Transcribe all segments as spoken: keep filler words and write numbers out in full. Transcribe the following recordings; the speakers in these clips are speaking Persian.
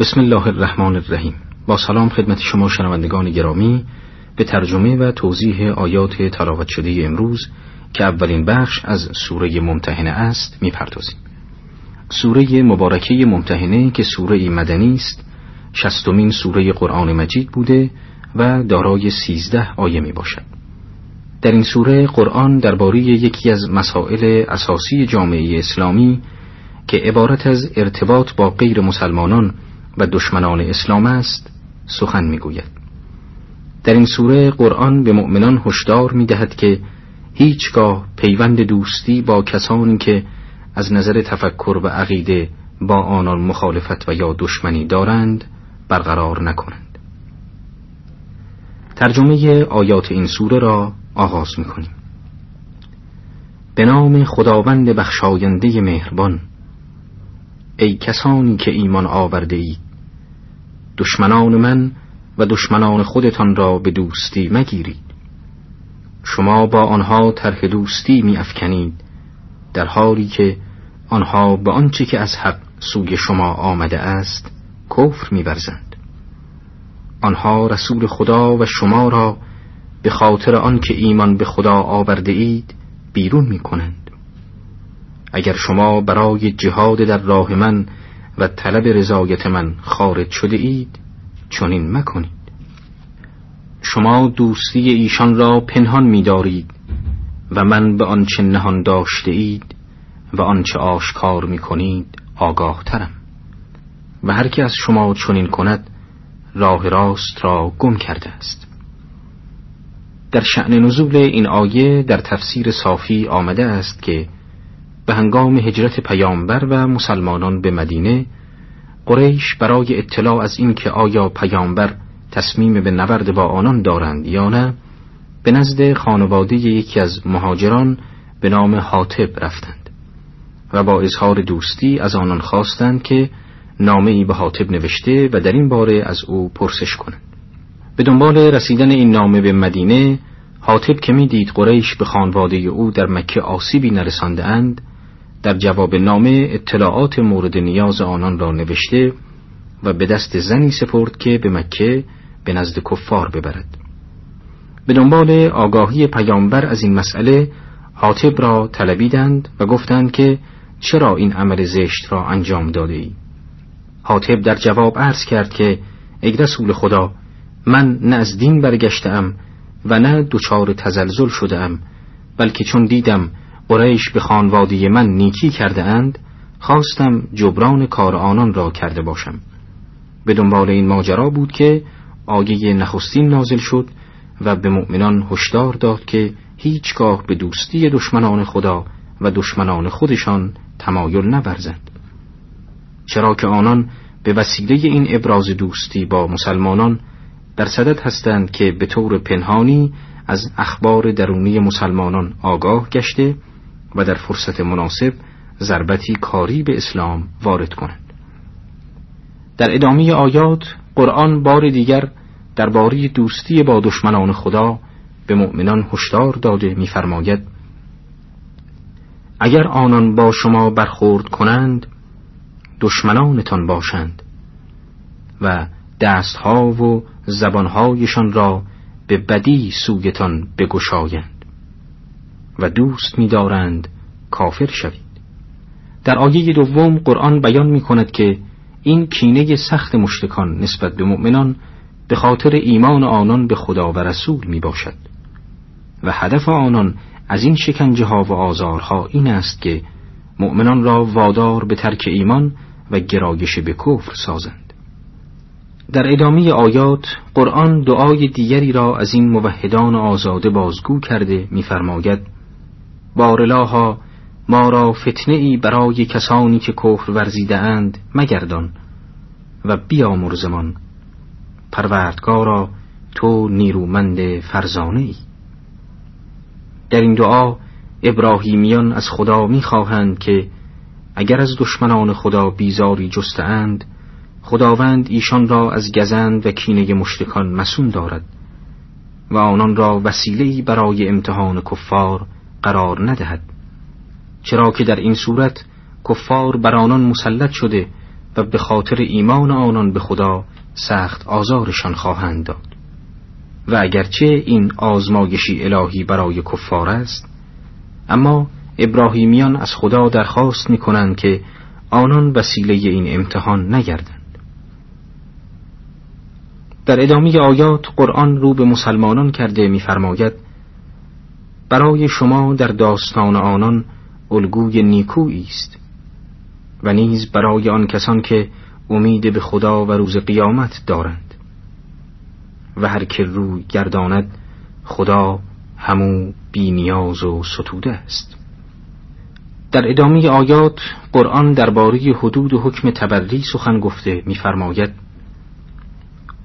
بسم الله الرحمن الرحیم. با سلام خدمت شما شنوندگان گرامی، به ترجمه و توضیح آیات تلاوت شده امروز که اولین بخش از سوره ممتحنه است میپردازیم. سوره مبارکه ممتحنه که سوره مدنی است، شصتمین سوره قرآن مجید بوده و دارای سیزده آیه می باشد. در این سوره قرآن درباره یکی از مسائل اساسی جامعه اسلامی که عبارت از ارتباط با غیر مسلمانان و دشمنان اسلام است سخن میگوید. در این سوره قرآن به مؤمنان هشدار میدهد که هیچگاه پیوند دوستی با کسانی که از نظر تفکر و عقیده با آنان مخالفت و یا دشمنی دارند برقرار نکنند. ترجمه آیات این سوره را آغاز میکنیم. به نام خداوند بخشاینده مهربان. ای کسانی که ایمان آورده اید، دشمنان من و دشمنان خودتان را به دوستی مگیرید. شما با آنها طرح دوستی می افکنید، در حالی که آنها به آنچه که از حق سوی شما آمده است کفر می ورزند. آنها رسول خدا و شما را به خاطر آنکه ایمان به خدا آورده اید بیرون می کنند. اگر شما برای جهاد در راه من و طلب رضایت من خارج شده اید، چنین مکنید. شما دوستی ایشان را پنهان می دارید و من به آنچه نهان داشته اید و آنچه آشکار می کنید آگاه ترم، و هر که از شما چنین کند راه راست را گم کرده است. در شأن نزول این آیه در تفسیر صافی آمده است که به هنگام هجرت پیامبر و مسلمانان به مدینه، قریش برای اطلاع از این که آیا پیامبر تصمیم به نبرد با آنان دارند یا نه، به نزد خانواده یکی از مهاجران به نام حاتب رفتند و با اظهار دوستی از آنان خواستند که نامه‌ای به حاتب نوشته و در این باره از او پرسش کنند. به دنبال رسیدن این نامه به مدینه، حاتب که می‌دید قریش به خانواده او در مکه آسیبی نرسانده‌اند، در جواب نامه اطلاعات مورد نیاز آنان را نوشته و به دست زنی سپرد که به مکه به نزد کفار ببرد. به دنبال آگاهی پیامبر از این مسئله، حاتب را طلبیدند و گفتند که چرا این عمل زشت را انجام داده ای؟ حاتب در جواب عرض کرد که ای رسول خدا، من نه از دین برگشتم و نه دچار تزلزل شدم، بلکه چون دیدم قریش به خانواده من نیکی کرده اند، خواستم جبران کار آنان را کرده باشم. به دنبال این ماجرا بود که آیه نخستین نازل شد و به مؤمنان هشدار داد که هیچگاه به دوستی دشمنان خدا و دشمنان خودشان تمایل نورزند، چرا که آنان به وسیله این ابراز دوستی با مسلمانان در صدد هستند که به طور پنهانی از اخبار درونی مسلمانان آگاه گشته و در فرصت مناسب ضربتی کاری به اسلام وارد کنند. در ادامه آیات قرآن بار دیگر درباره دوستی با دشمنان خدا به مؤمنان هشدار داده می‌فرماید: اگر آنان با شما برخورد کنند دشمنانتان باشند و دستها و زبانهایشان را به بدی سویتان بگشایند و دوست می‌دارند کافر شوید. در آیه دوم قرآن بیان می‌کند که این کینه سخت مشتکان نسبت به مؤمنان به خاطر ایمان آنان به خدا و رسول می‌باشد و هدف آنان از این شکنجه‌ها و آزارها این است که مؤمنان را وادار به ترک ایمان و گرایش به کفر سازند. در ادامه آیات قرآن دعای دیگری را از این موحدان آزاده بازگو کرده می‌فرماید: بارلاها، ما را فتنه‌ای برای کسانی که کفر ورزیده اند مگردان و بیامرزمان، پروردگارا تو نیرومند فرزانه ای. در این دعا ابراهیمیان از خدا می‌خواهند که اگر از دشمنان خدا بیزاری جسته‌اند، خداوند ایشان را از گزند و کینه مشرکان مصون دارد و آنان را وسیله‌ای برای امتحان کفار قرار ندهد، چرا که در این صورت کفار بر آنان مسلط شده و به خاطر ایمان آنان به خدا سخت آزارشان خواهند داد. و اگرچه این آزمایشی الهی برای کفار است، اما ابراهیمیان از خدا درخواست می‌کنند که آنان وسیله این امتحان نگردند. در ادامه آیات قرآن رو به مسلمانان کرده می‌فرماید: برای شما در داستان آنان الگوی نیکویی است و نیز برای آن کسان که امید به خدا و روز قیامت دارند، و هر که روی گرداند خدا همو بی‌نیاز و ستوده است. در ادامه آیات قرآن درباره حدود و حکم تبری سخن گفته می‌فرماید: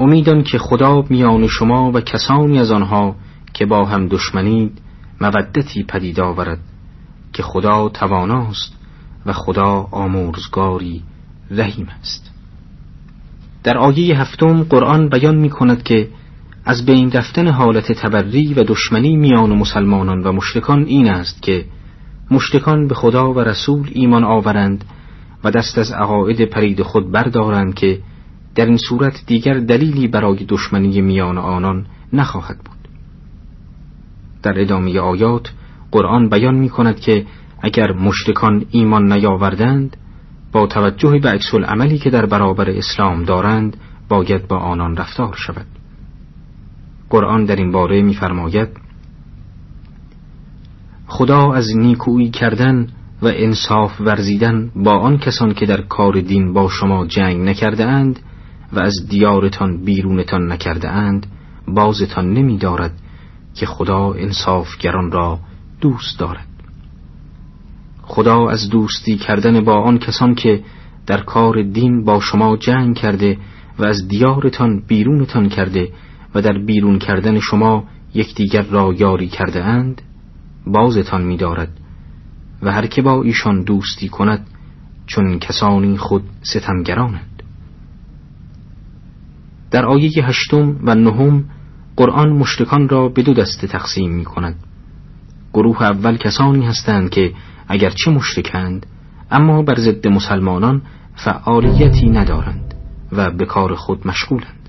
امیدان که خدا میان شما و کسانی از آنها که با هم دشمنید مودتی پدید آورد که خدا تواناست و خدا آمرزگاری رحیم است. در آیه هفتم قرآن بیان می‌کند که از بین رفتن حالت تبری و دشمنی میان مسلمانان و مشرکان این است که مشرکان به خدا و رسول ایمان آورند و دست از عقاید پرید خود بردارند که در این صورت دیگر دلیلی برای دشمنی میان آنان نخواهد بود. در ادامه آیات قرآن بیان می‌کند که اگر مشرکان ایمان نیاوردند، با توجه به عکس العملی که در برابر اسلام دارند باید با آنان رفتار شود. قرآن در این باره می‌فرماید: خدا از نیکویی کردن و انصاف ورزیدن با آن کسان که در کار دین با شما جنگ نکرده اند و از دیارتان بیرونتان نکرده اند بازتان نمی دارد که خدا انصافگران را دوست دارد. خدا از دوستی کردن با آن کسان که در کار دین با شما جنگ کرده و از دیارتان بیرونتان کرده و در بیرون کردن شما یکدیگر را یاری کرده اند بازتان می دارد و هر که با ایشان دوستی کند چون کسانی خود ستمگرانند. در آیه هشتم و نهم قرآن مشرکان را به دو دسته تقسیم می کند. گروه اول کسانی هستند که اگرچه مشرکند اما بر ضد مسلمانان فعالیتی ندارند و به کار خود مشغولند.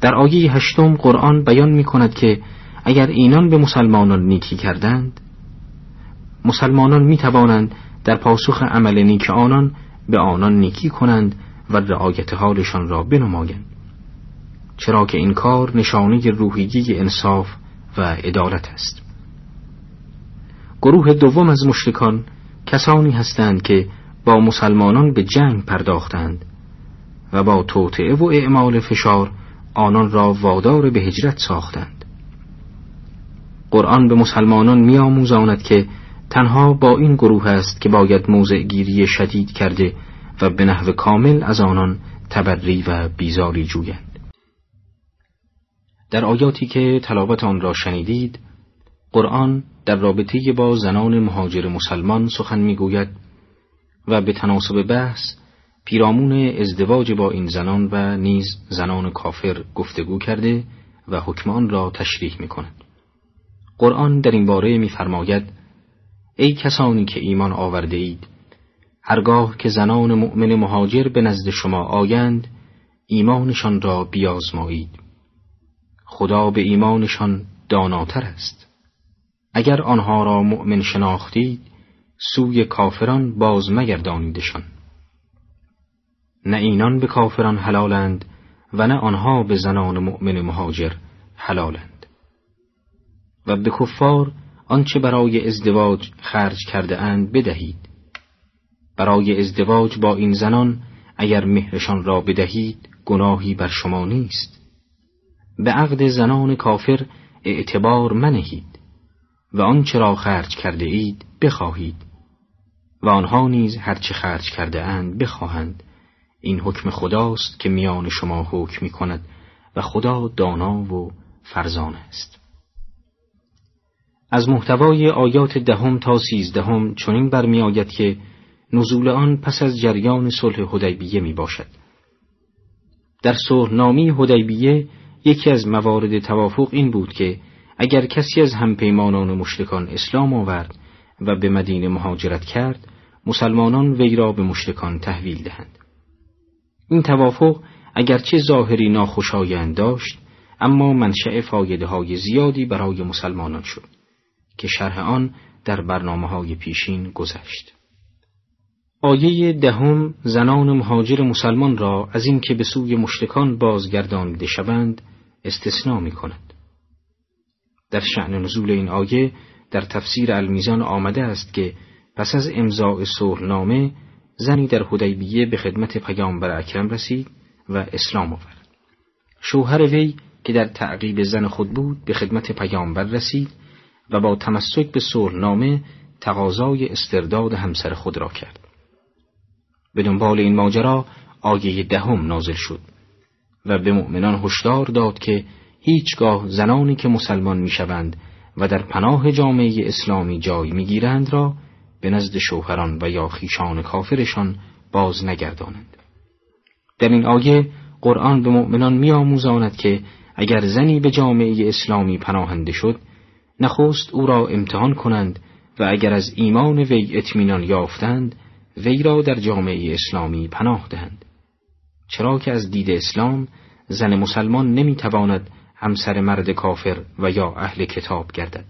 در آیه هشتم قرآن بیان می کند که اگر اینان به مسلمانان نیکی کردند، مسلمانان می توانند در پاسخ عمل نیک آنان به آنان نیکی کنند و رعایت حالشان را بنمایند، چرا که این کار نشانه روحیه انصاف و عدالت است. گروه دوم از مشرکان کسانی هستند که با مسلمانان به جنگ پرداختند و با توطئه و اعمال فشار آنان را وادار به هجرت ساختند. قرآن به مسلمانان می‌آموزاند که تنها با این گروه است که باید موضع‌گیری شدید کرده و به نحو کامل از آنان تبری و بیزاری جویند. در آیاتی که تلاوت آن را شنیدید، قرآن در رابطه با زنان مهاجر مسلمان سخن می‌گوید و به تناسب بحث پیرامون ازدواج با این زنان و نیز زنان کافر گفتگو کرده و حکم آن را تشریح می‌کند. قرآن در این باره می‌فرماید: ای کسانی که ایمان آورده اید، هرگاه که زنان مؤمن مهاجر به نزد شما آیند ایمانشان را بیازمایید، خدا به ایمانشان داناتر است. اگر آنها را مؤمن شناختید سوی کافران باز مگردانیدشان، نه اینان به کافران حلالند و نه آنها به زنان مؤمن مهاجر حلالند. و به کفار آنچه برای ازدواج خرج کرده اند بدهید. برای ازدواج با این زنان اگر مهرشان را بدهید گناهی بر شما نیست. به عقد زنان کافر اعتبار منهید و آنچه را خرج کرده اید بخواهید و آنها نیز هرچه خرج کرده اند بخواهند. این حکم خداست که میان شما حکم می‌کند و خدا دانا و فرزان است. از محتوای آیات دهم تا سیزدهم چنین برمی‌آید که نزول آن پس از جریان صلح حدیبیه می باشد. در صلحنامه حدیبیه یکی از موارد توافق این بود که اگر کسی از همپیمانان مشرکان اسلام آورد و به مدینه مهاجرت کرد مسلمانان وی را به مشرکان تحویل دهند. این توافق اگرچه ظاهری ناخوشایند داشت، اما منشأ فایده‌های زیادی برای مسلمانان شد که شرح آن در برنامه‌های پیشین گذشت. آیه دهم زنان مهاجر مسلمان را از این که به سوی مشرکان بازگردانده شوند استثناء می‌کند. در شأن نزول این آیه در تفسیر المیزان آمده است که پس از امضاء صلحنامه زنی در حدیبیه به خدمت پیامبر اکرم رسید و اسلام آورد. شوهر وی که در تعقیب زن خود بود به خدمت پیامبر رسید و با تمسک به صلحنامه تقاضای استرداد همسر خود را کرد. به دنبال این ماجرا آیه دهم نازل شد و به مؤمنان هشدار داد که هیچگاه زنانی که مسلمان میشوند و در پناه جامعه اسلامی جای میگیرند را به نزد شوهران و یا خیشان کافرشان باز نگردانند. در این آیه قرآن به مؤمنان میآموزاند که اگر زنی به جامعه اسلامی پناهنده شد، نخست او را امتحان کنند و اگر از ایمان وی اطمینان یافتند، وی را در جامعه اسلامی پناه دهند، چرا که از دید اسلام زن مسلمان نمیتواند همسر مرد کافر و یا اهل کتاب گردد.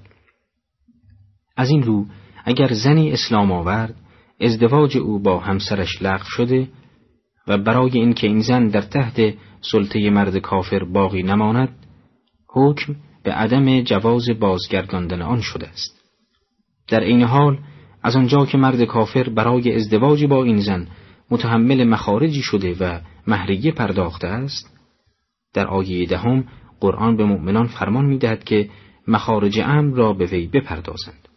از این رو اگر زنی اسلام آورد، ازدواج او با همسرش لغو شده و برای اینکه این زن در تحت سلطه مرد کافر باقی نماند، حکم به عدم جواز بازگرداندن آن شده است. در این حال از آنجا که مرد کافر برای ازدواج با این زن متحمل مخارجی شده و مهریه پرداخته است، در آیه دهم قرآن به مؤمنان فرمان می‌دهد که مخارج امر را به وی بپردازند.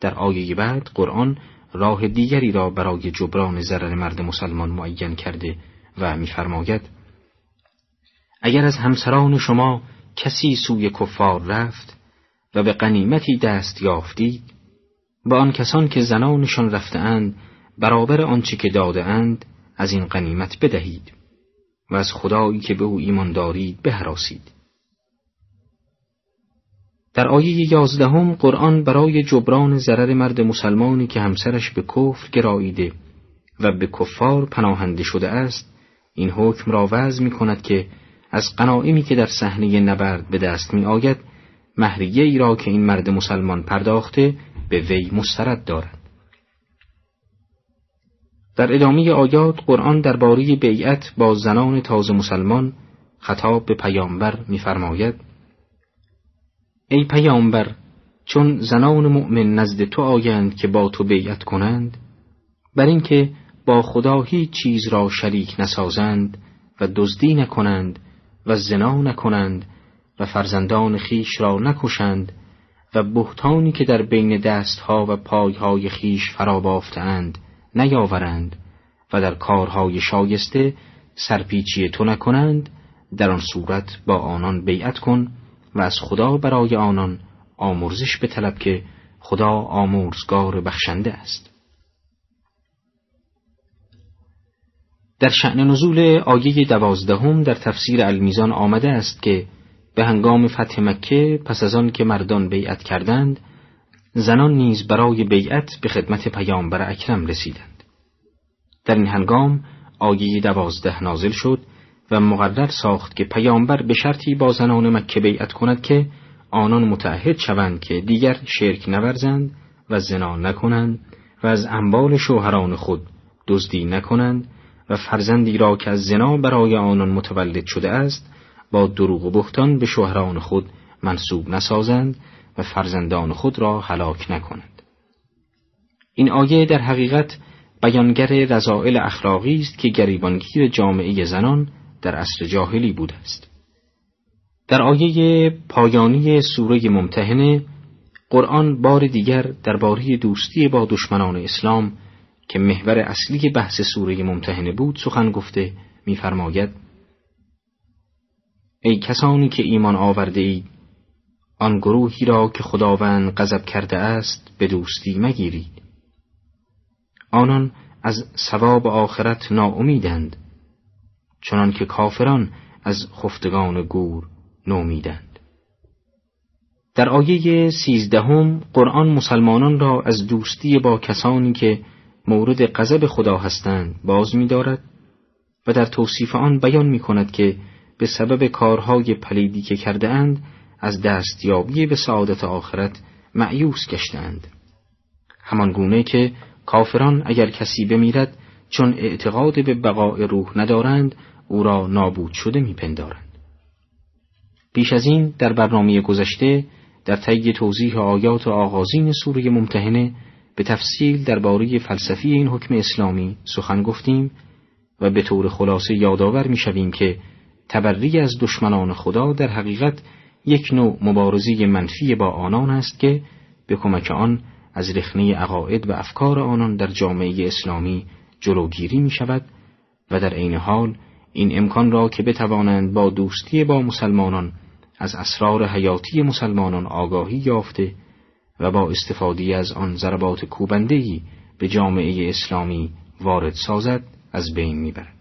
در آیه بعد قرآن راه دیگری را برای جبران ضرر مرد مسلمان معین کرده و می‌فرماید: اگر از همسران شما کسی سوی کفار رفت و به غنیمتی دست یافتید، با آن کسان که زنانشان رفته‌اند برابر آنچه که داده اند از این غنیمت بدهید و از خدایی که به او ایمان دارید بهراسید. در آیه یازدهم قرآن برای جبران ضرر مرد مسلمانی که همسرش به کفر گراییده و به کفار پناهنده شده است، این حکم را وضع می‌کند که از غنایمی که در صحنه نبرد به دست می‌آید، مهریه ای را که این مرد مسلمان پرداخته به وی مسترد دارد. در ادامه آیات قرآن درباره بیعت با زنان تازه مسلمان خطاب به پیامبر می‌فرماید: ای پیامبر، چون زنان مؤمن نزد تو آیند که با تو بیعت کنند، بر این که با خدا هیچ چیز را شریک نسازند و دزدی نکنند و زنا نکنند و فرزندان خیش را نکشند و بهتانی که در بین دستها و پایهای خیش فرابافتند نیاورند و در کارهای شایسته سرپیچی تو نکنند، در آن صورت با آنان بیعت کن و از خدا برای آنان آمرزش بطلب که خدا آمرزگار بخشنده است. در شأن نزول آیه دوازدهم در تفسیر المیزان آمده است که به هنگام فتح مکه پس از آن که مردان بیعت کردند، زنان نیز برای بیعت به خدمت پیامبر اکرم رسیدند. در این هنگام آیه دوازده نازل شد و مقرر ساخت که پیامبر به شرطی با زنان مکه بیعت کند که آنان متعهد شوند که دیگر شرک نورزند و زنا نکنند و از اموال شوهران خود دزدی نکنند و فرزندی را که از زنا برای آنان متولد شده است با دروغ و بهتان به شوهران خود منسوب نسازند و فرزندان خود را هلاک نکنند. این آیه در حقیقت بیانگر رذائل اخلاقی است که گریبانگیر جامعه زنان در عصر جاهلی بوده است. در آیه پایانی سوره ممتحنه قرآن بار دیگر درباره دوستی با دشمنان اسلام که محور اصلی بحث سوره ممتحنه بود سخن گفته می‌فرماید: ای کسانی که ایمان آورده اید، آن گروهی را که خداوند غضب کرده است به دوستی مگیرید. آنان از ثواب آخرت ناامیدند، چنان که کافران از خفتگان گور نومیدند. در آیه سیزدهم قرآن مسلمانان را از دوستی با کسانی که مورد غضب خدا هستند باز می دارد و در توصیف آن بیان می کند که به سبب کارهای پلیدی که کرده اند از دستیابی به سعادت آخرت مایوس گشتند. همان گونه که کافران اگر کسی بمیرد چون اعتقاد به بقای روح ندارند او را نابود شده میپندارند. پیش از این در برنامه گذشته در طی توضیح آیات آغازین سوره ممتحنه به تفصیل درباره فلسفی این حکم اسلامی سخن گفتیم و به طور خلاصه یادآور میشویم که تبری از دشمنان خدا در حقیقت یک نوع مبارزه منفی با آنان است که به کمک آن از رخنه عقاید و افکار آنان در جامعه اسلامی جلوگیری می شود و در عین حال این امکان را که بتوانند با دوستی با مسلمانان از اسرار حیاتی مسلمانان آگاهی یافته و با استفاده از آن ضربات کوبنده‌ای به جامعه اسلامی وارد سازد از بین می برد.